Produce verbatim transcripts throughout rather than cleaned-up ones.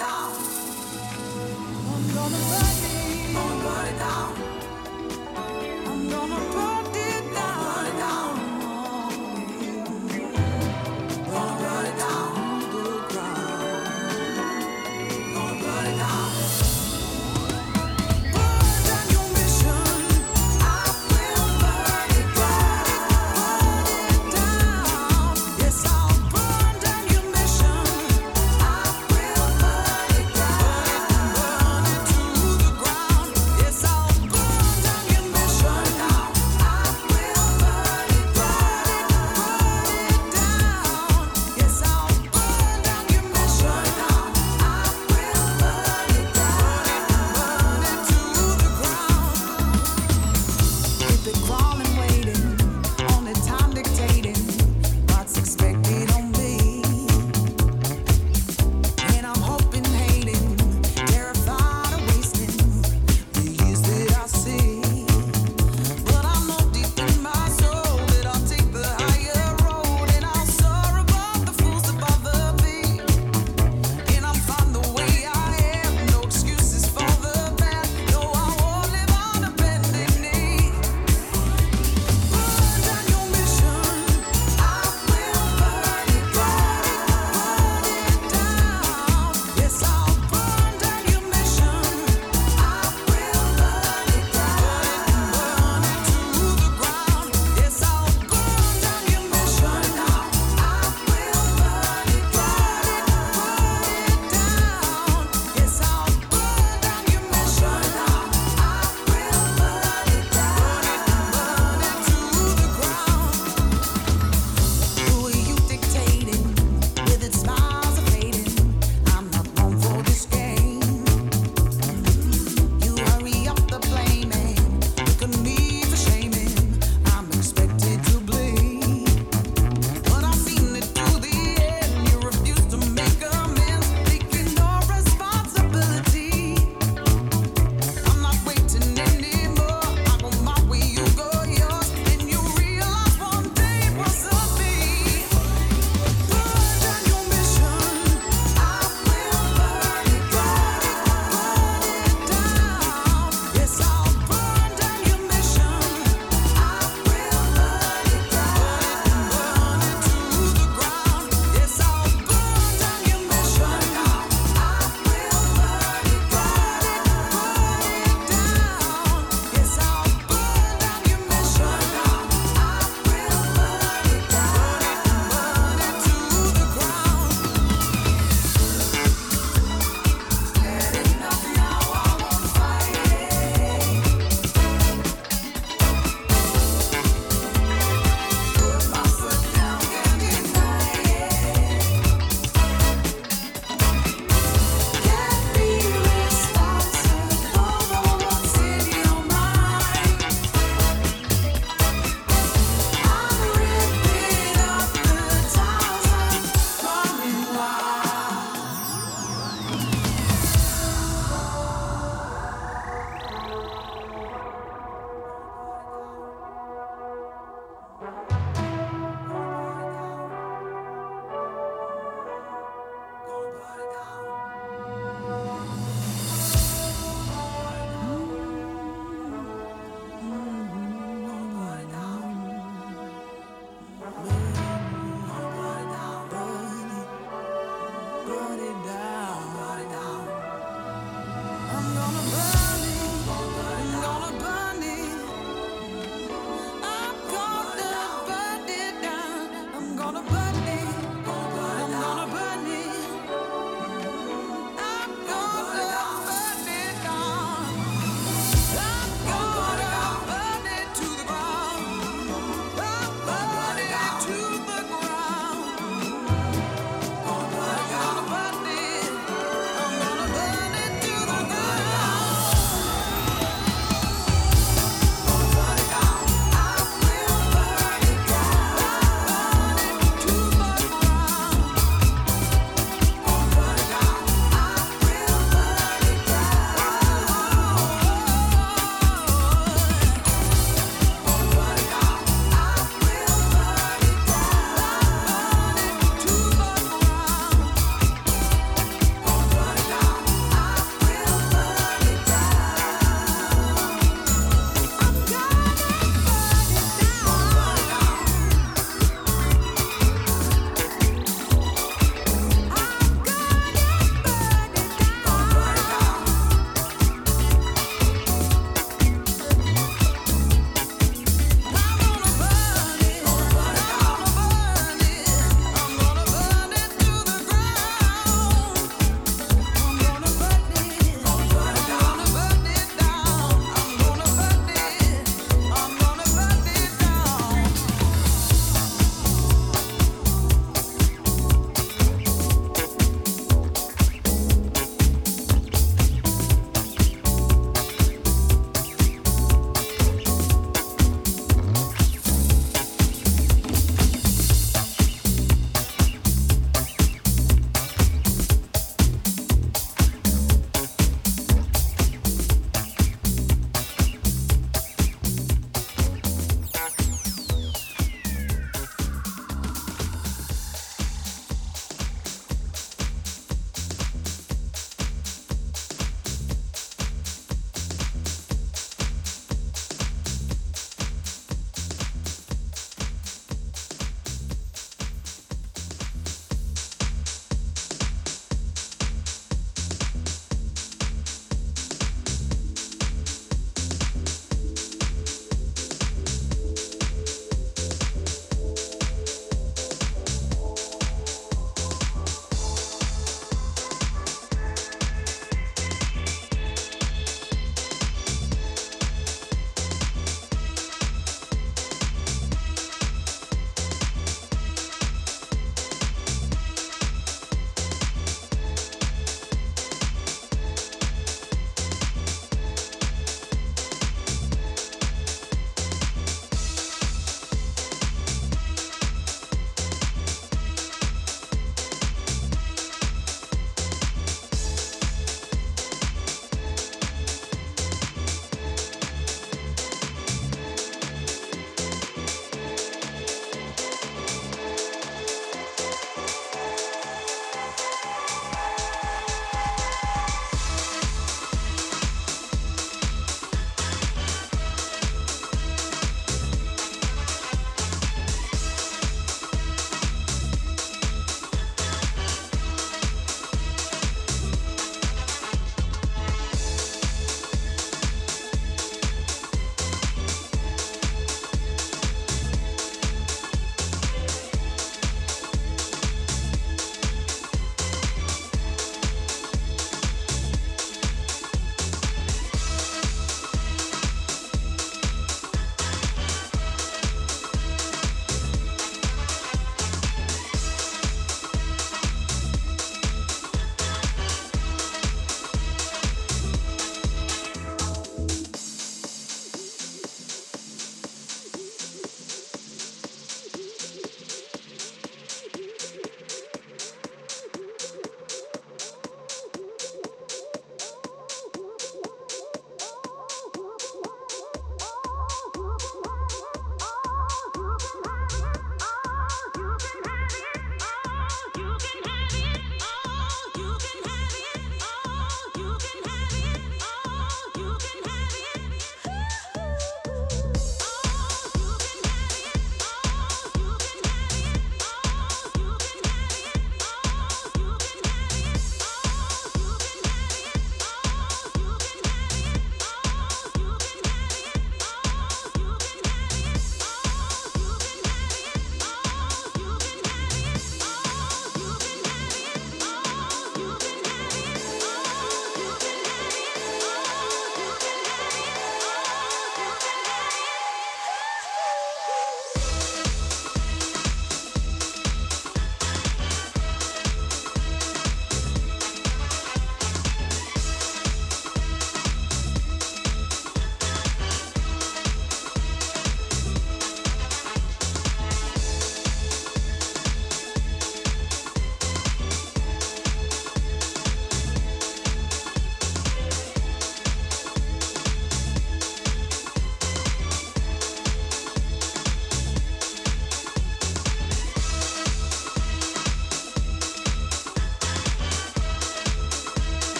down. I'm gonna burn it. I'm gonna burn it down. I'm gonna burn it down. Burn it down. Gonna burn it down to the ground. Gonna burn it down.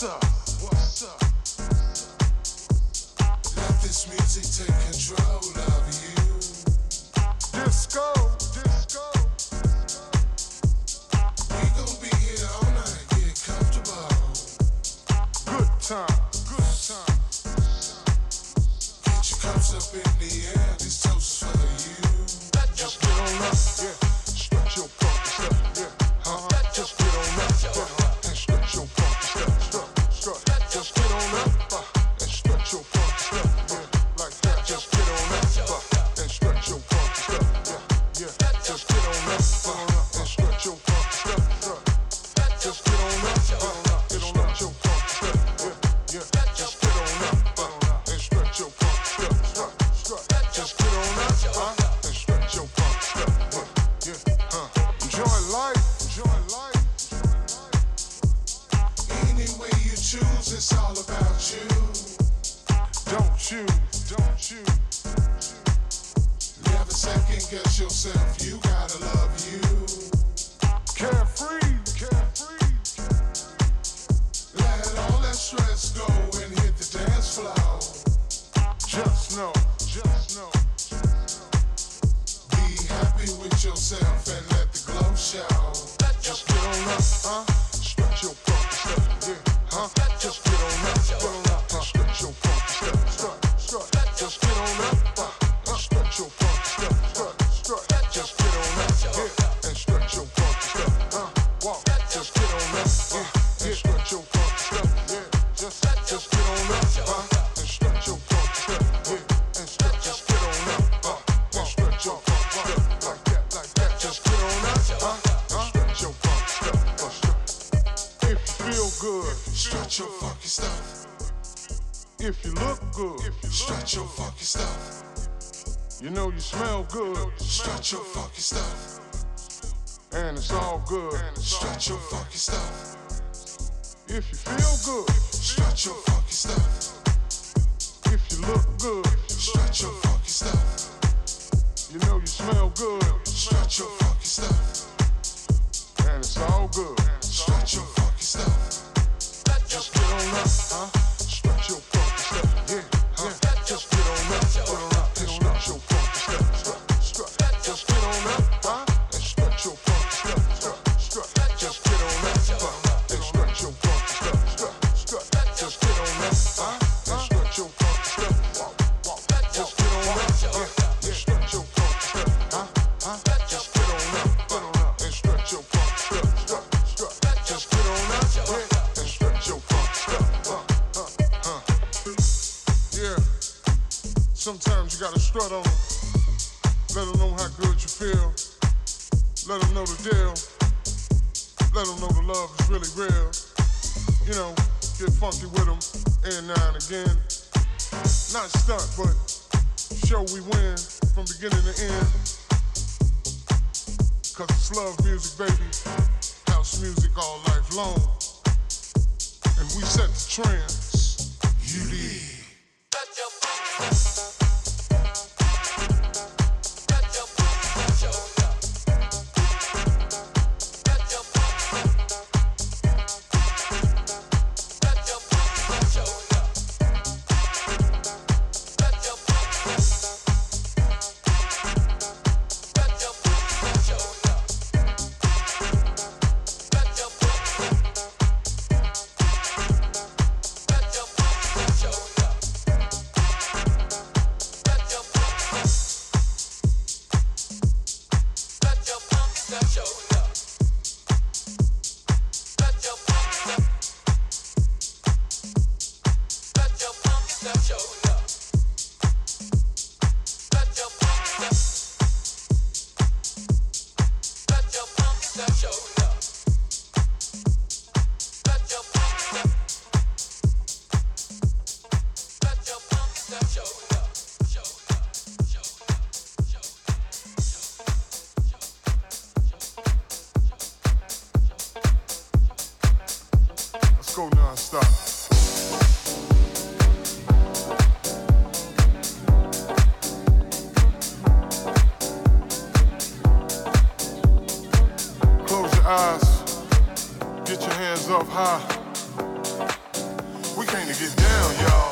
What's up? What's up? Let this music take control of you. Disco, disco. We gon' be here all night, get comfortable. Good time, good time. Get your cups up in the air, these toasts for you. Just get on up, yeah. Stretch your pump stuff, yeah. Uh huh. Just get on up, yeah. And stretch your pump stuff, stuff, stuff. Just get on up, uh, and stretch your pump stuff, yeah. Like that. Just get on up, uh, and stretch your pump stuff, yeah, yeah. Just get on up, uh, and stretch your pump stuff, yeah. Just get on up, uh, and stretch your pump stuff, yeah, yeah. Just get on up, uh, and stretch your pump stuff, stuff. Just get on up, uh. It's all about you. Don't you, don't you never second guess yourself, you gotta love you. Carefree, carefree. Let all that stress go and hit the dance floor. Just know, just know be happy with yourself and let the glow show. Just get on up, huh? Stretch your pump stuff, yeah. Huh? Just get on up, uh, and stretch your pump stuff, strut, strut. Just get on up, uh, and stretch your pump stuff, strut, strut. Just get on up, yeah, and stretch your pump stuff, uh, walk. Just get on up, yeah, and stretch your pump stuff, yeah. Just, just get on up, uh, and stretch your pump stuff, yeah, and stretch. Just get on up, uh, and stretch your pump stuff, like that, like that. Just get on up, uh, and stretch your pump stuff, uh, feel good, stretch your funky stuff. If you look good, stretch your funky stuff. You know you smell good, stretch your funky stuff. And it's all good, stretch your funky stuff. If you feel good, stretch your funky stuff. If you look good, stretch your funky stuff. You know you smell good, stretch your funky stuff. And it's all good. Stretch your funky stuff. Just get on up, huh? Stretch your funky stuff, yeah, huh? Just get on up, and stretch your funky stuff. Just get on up, huh? And stretch your funky stuff. Just get on up, huh? And stretch your funky stuff. Just get on up, huh? And stretch your funky stuff. Just get on up, yeah, and stretch your funky stuff, huh? Huh? Just get on up, huh? Stretch your pump, strut, strut, strut. Just get on up, yeah, and stretch your pump, strut, uh, uh, uh. Yeah, sometimes you gotta strut on them. Let them know how good you feel. Let them know the deal. Let them know the love is really real. You know, get funky with them every now and again. Not stunt, but show we win from beginning to end. Cause it's love music, baby. House music all life long. And we set the trends. You did. Touch your butt. Touch your butt. Touch your butt. Close your eyes, get your hands up high, thing to get down, y'all.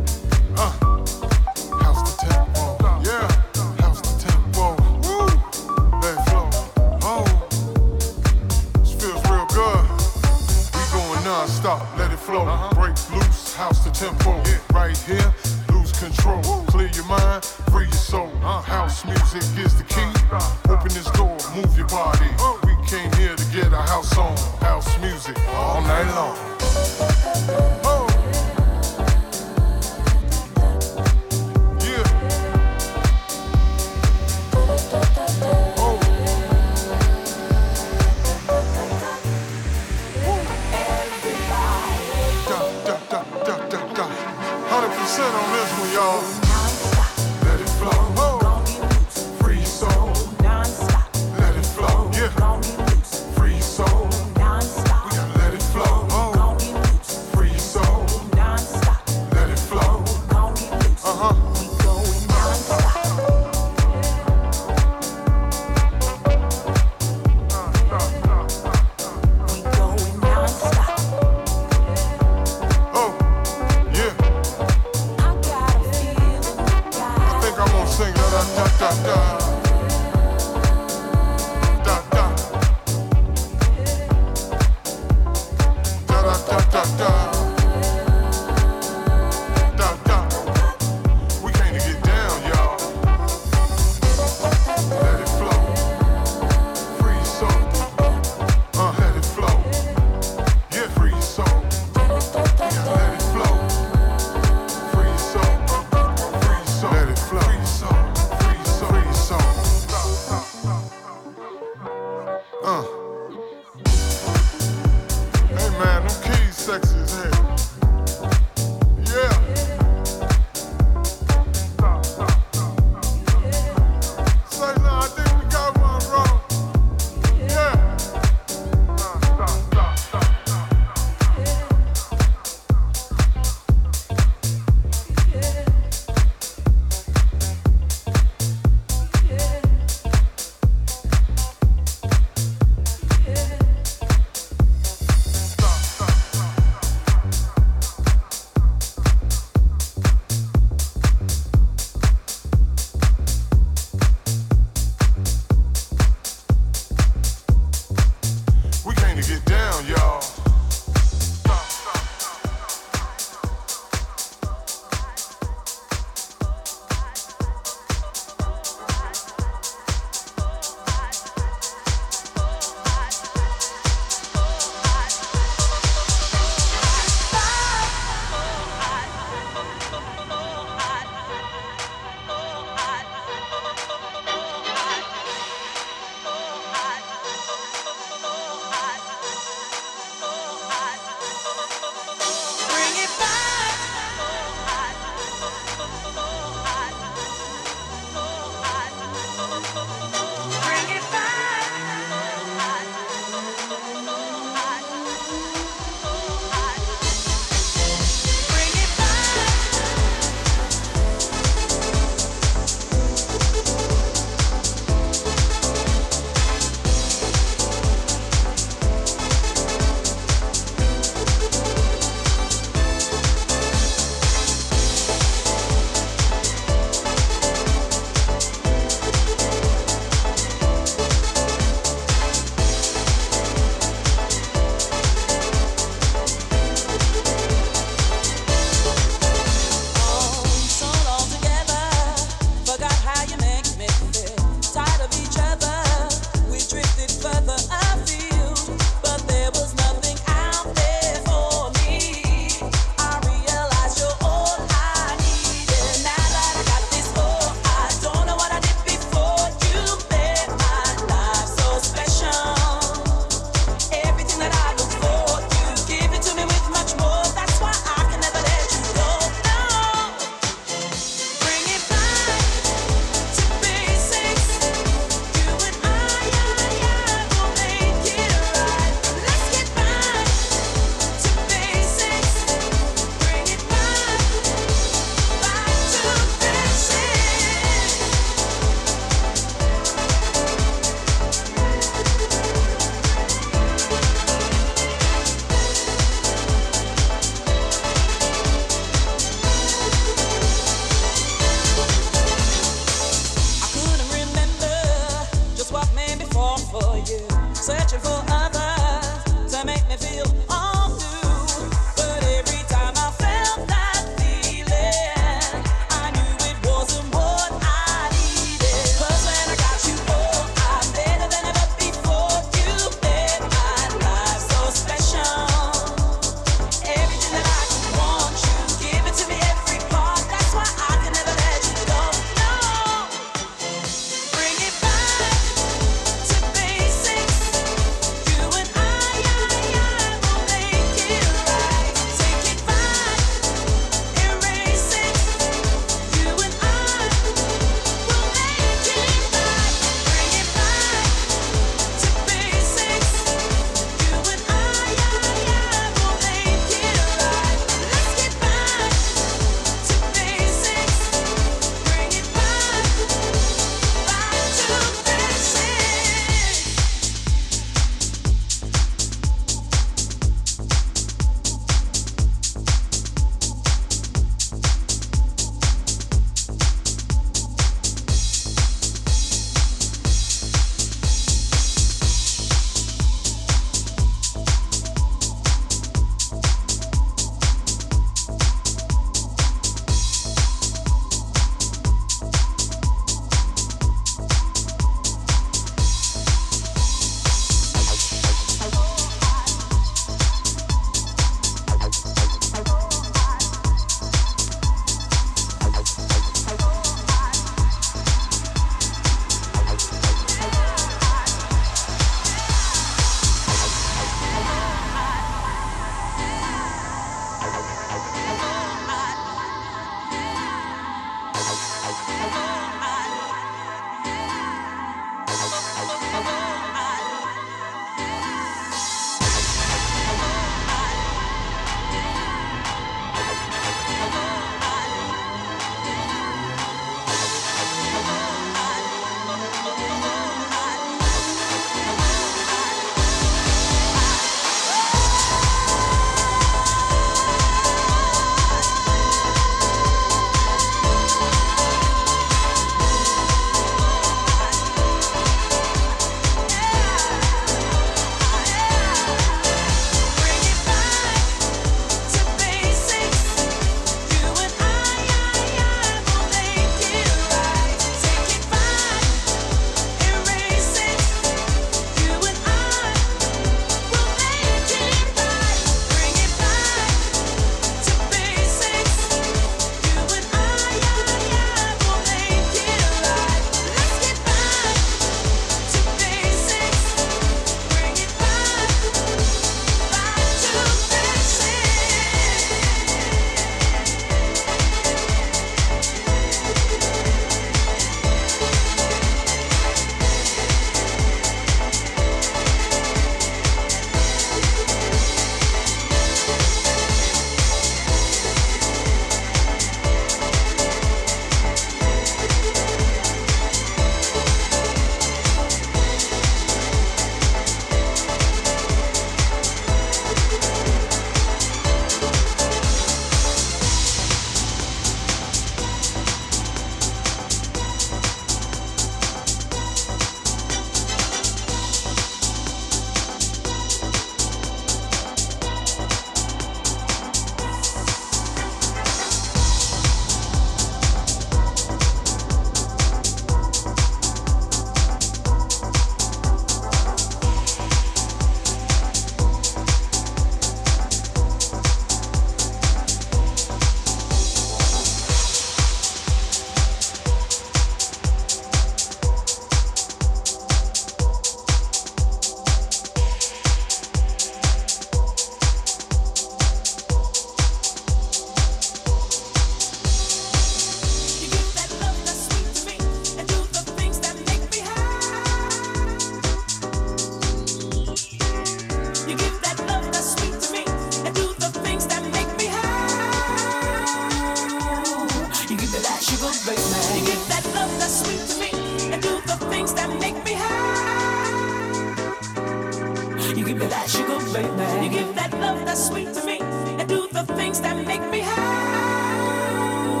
baby. You give that love that's sweet to me and do the things that make me happy.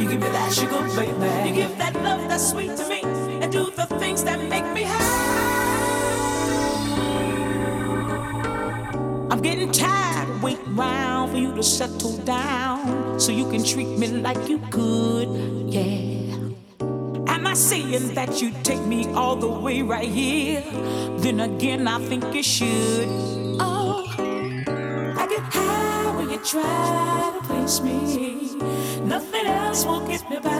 You give me that sugar, baby. You give that love that's sweet to me and do the things that make me happy. I'm getting tired of waiting around for you to settle down so you can treat me like you could, yeah. Saying that you take me all the way right here, then again I think you should. Oh, I get high when you try to place me. Nothing else won't get me by.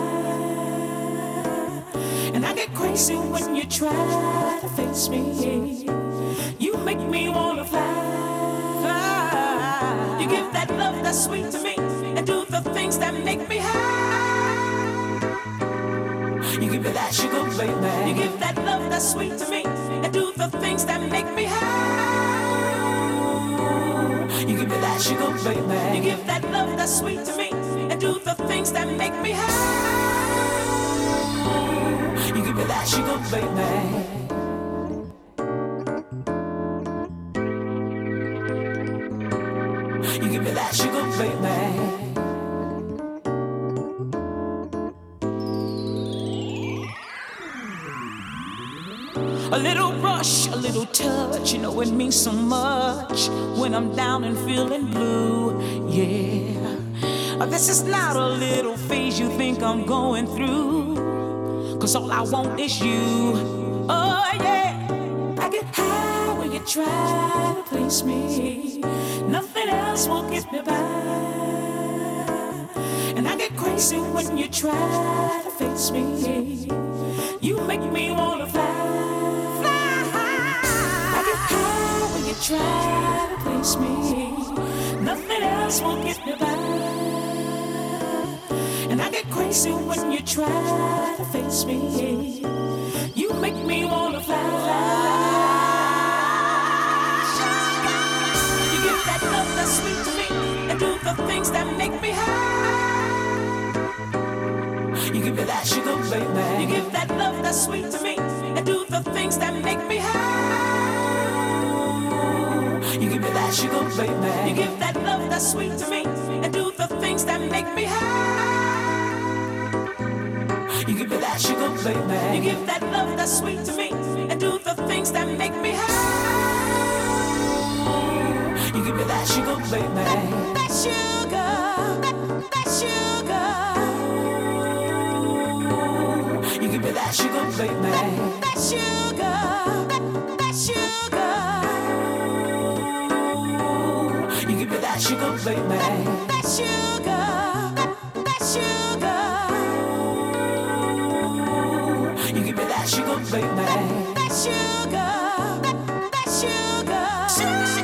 And I get crazy when you try to face me. You make me wanna fly, fly. You give that love that's sweet to me and do the things that make me high. You give me that sugar, baby. You give that love that's sweet to me and do the things that make me high. You give me that sugar, baby. You give that love that's sweet to me and do the things that make me high. You give me that sugar, baby. You give me that sugar, baby. A little rush, a little touch, you know it means so much when I'm down and feeling blue, yeah. This is not a little phase you think I'm going through, cause all I want is you, oh yeah. I get high when you try to please me, nothing else won't get me by. And I get crazy when you try to face me, you make me wanna fly. Try to place me, nothing else won't get me by. And I get crazy when you try to face me. You make me wanna fly, fly. You give that love that's sweet to me and do the things that make me high. You give me that sugar, baby. You give that love that's sweet to me and do the things that make me high. You give me that sugar, baby. You give that love that's sweet to me and do the things that make me high. You give me that sugar, baby. You give that love that's sweet to me and do the things that make me high. You give me that sugar, baby. That, that sugar, that, that sugar. You give me that sugar, baby. That, that sugar, that, that sugar. You give me that sugar, baby. That, that sugar, that, that sugar. You give me that sugar, baby. That, that sugar, that, that sugar. Sugar, sugar, sugar, sugar.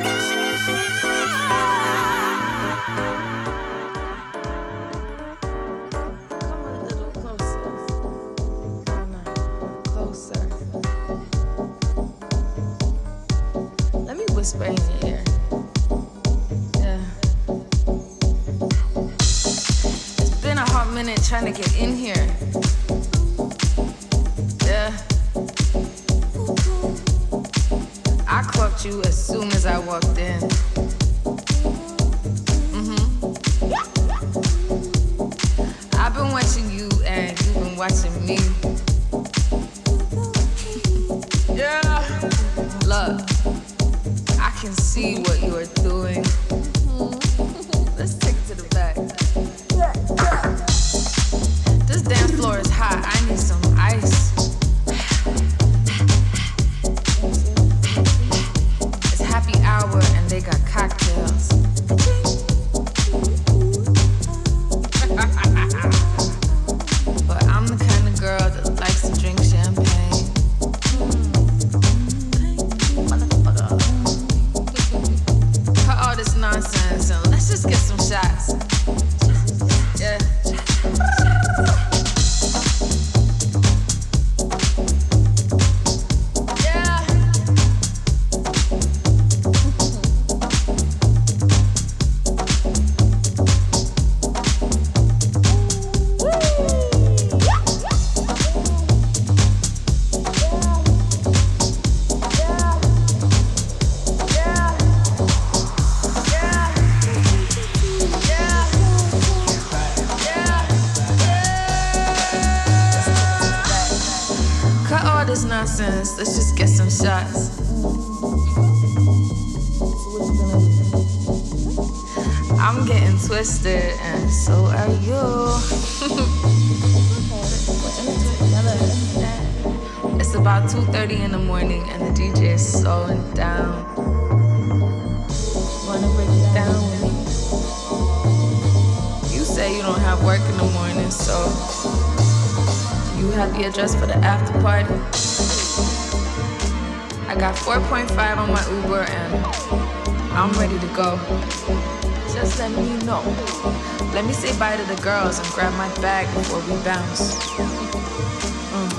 Come a little closer. Come on, closer. Let me whisper in your ear. Trying to get in here. Yeah. I caught you as soon as I walked in. Mm-hmm. I've been watching you and you've been watching me. Yeah. Love, I can see what you are doing. Let's take it to the back. I need some ice. It's happy hour and they got cocktails. But I'm the kind of girl that likes to drink champagne. Motherfucker. Cut all this nonsense and let's just get some shots. Yeah. Yeah. nonsense. Let's just get some shots. I'm getting twisted, and so are you. It's about two thirty in the morning, and the D J is slowing down. Wanna break it down with me? You say you don't have work in the morning, so. You have the address for the after party. I got four point five on my Uber and I'm ready to go. Just let me know. Let me say bye to the girls and grab my bag before we bounce. Mm.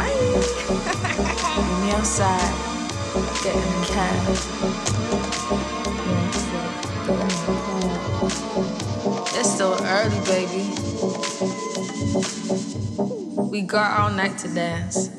Bye. Meet me outside. Get in the cab. It's still early, baby. We got all night to dance.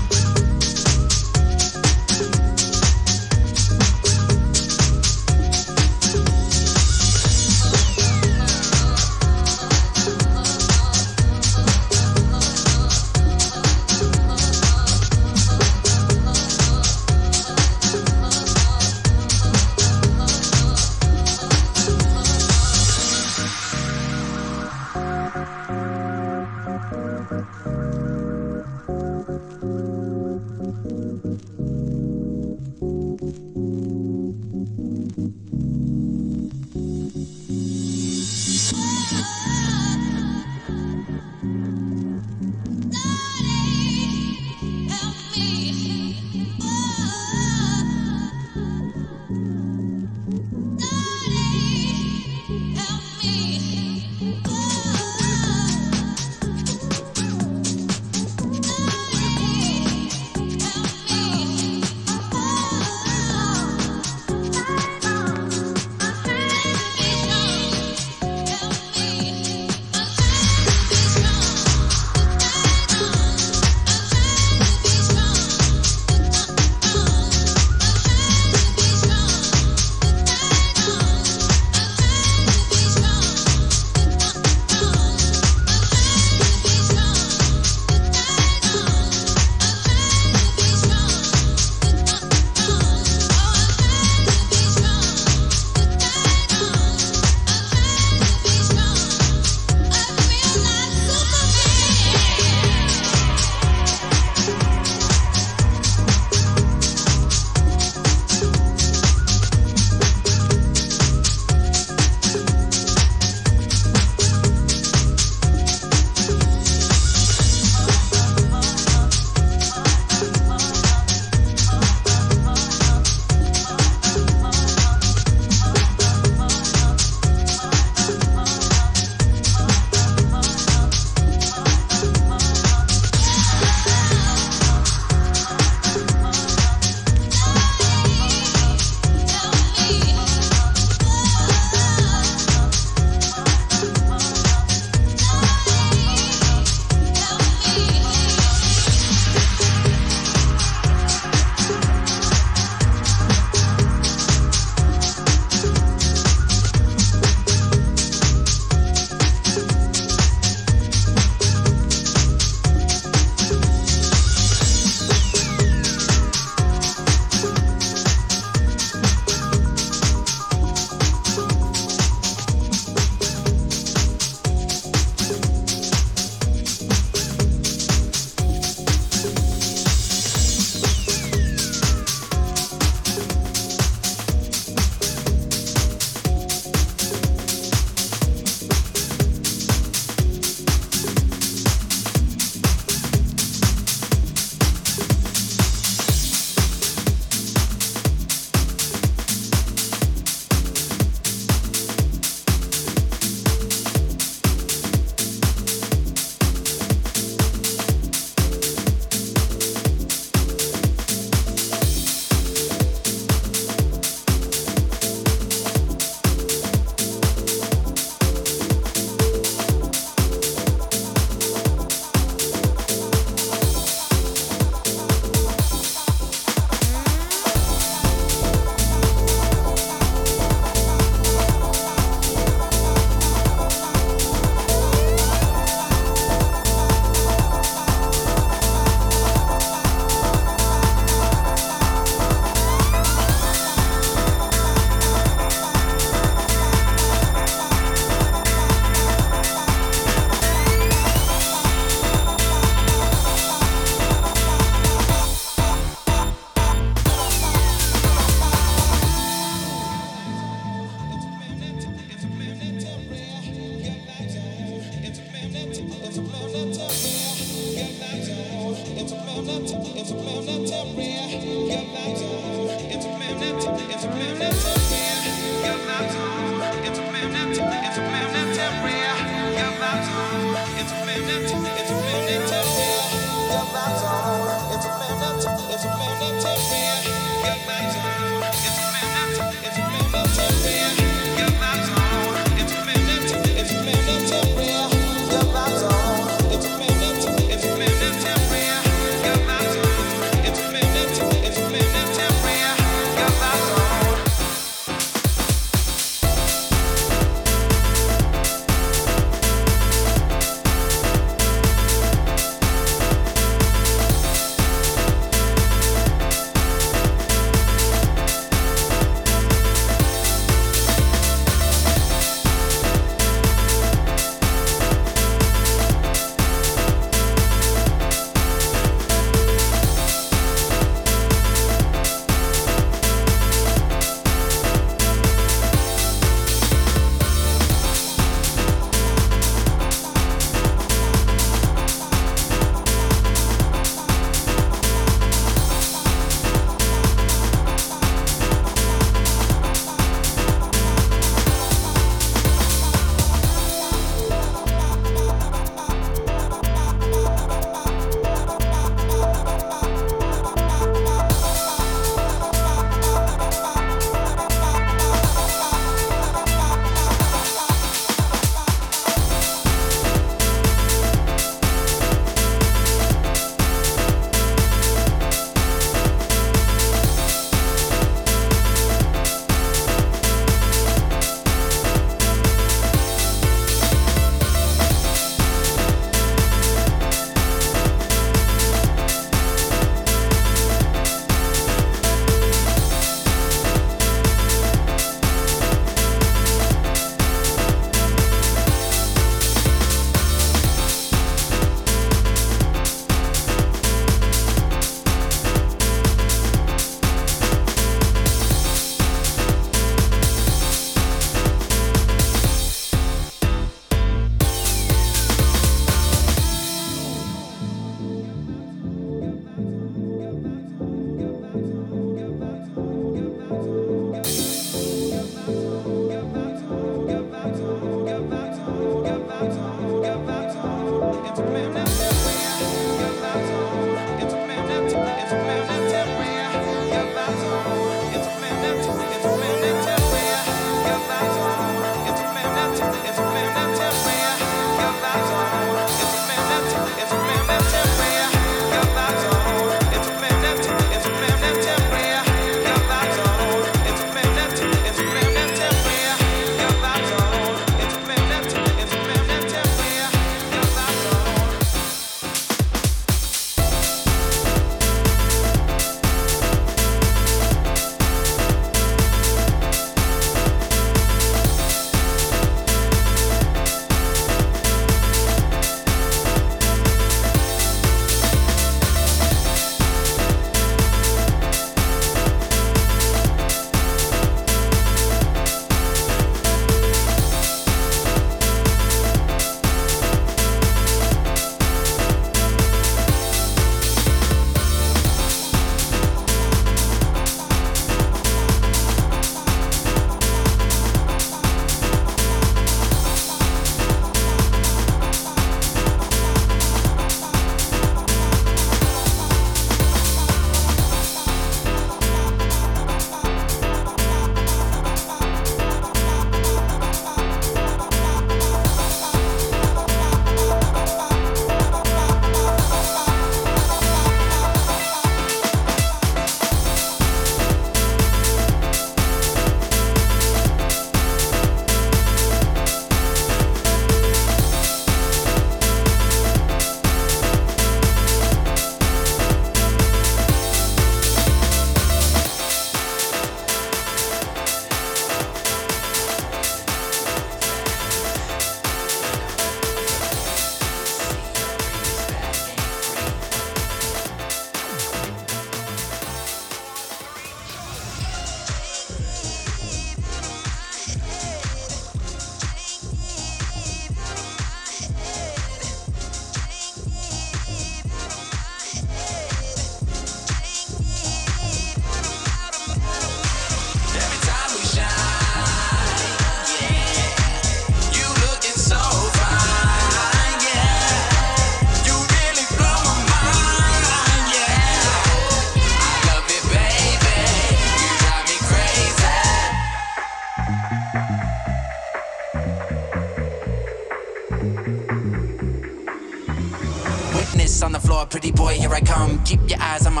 pretty boy, here I come. Keep your eyes on my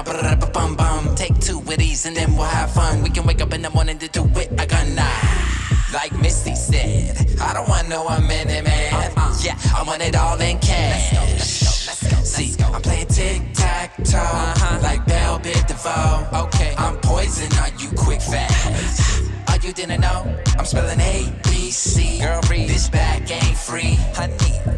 bum bum. Take two with these and then we'll have fun. We can wake up in the morning to do it again. Like Misty said, I don't want no one minute man. Yeah, I want it all in cash. Let's go, let's go, let's go, let's see, go. I'm playing tic-tac-toe, uh-huh. Like Bell Biv DeVoe. Okay, I'm poison, are you quick fast? All you didn't know, I'm spelling A B C. Girl, read. This bag ain't free, honey.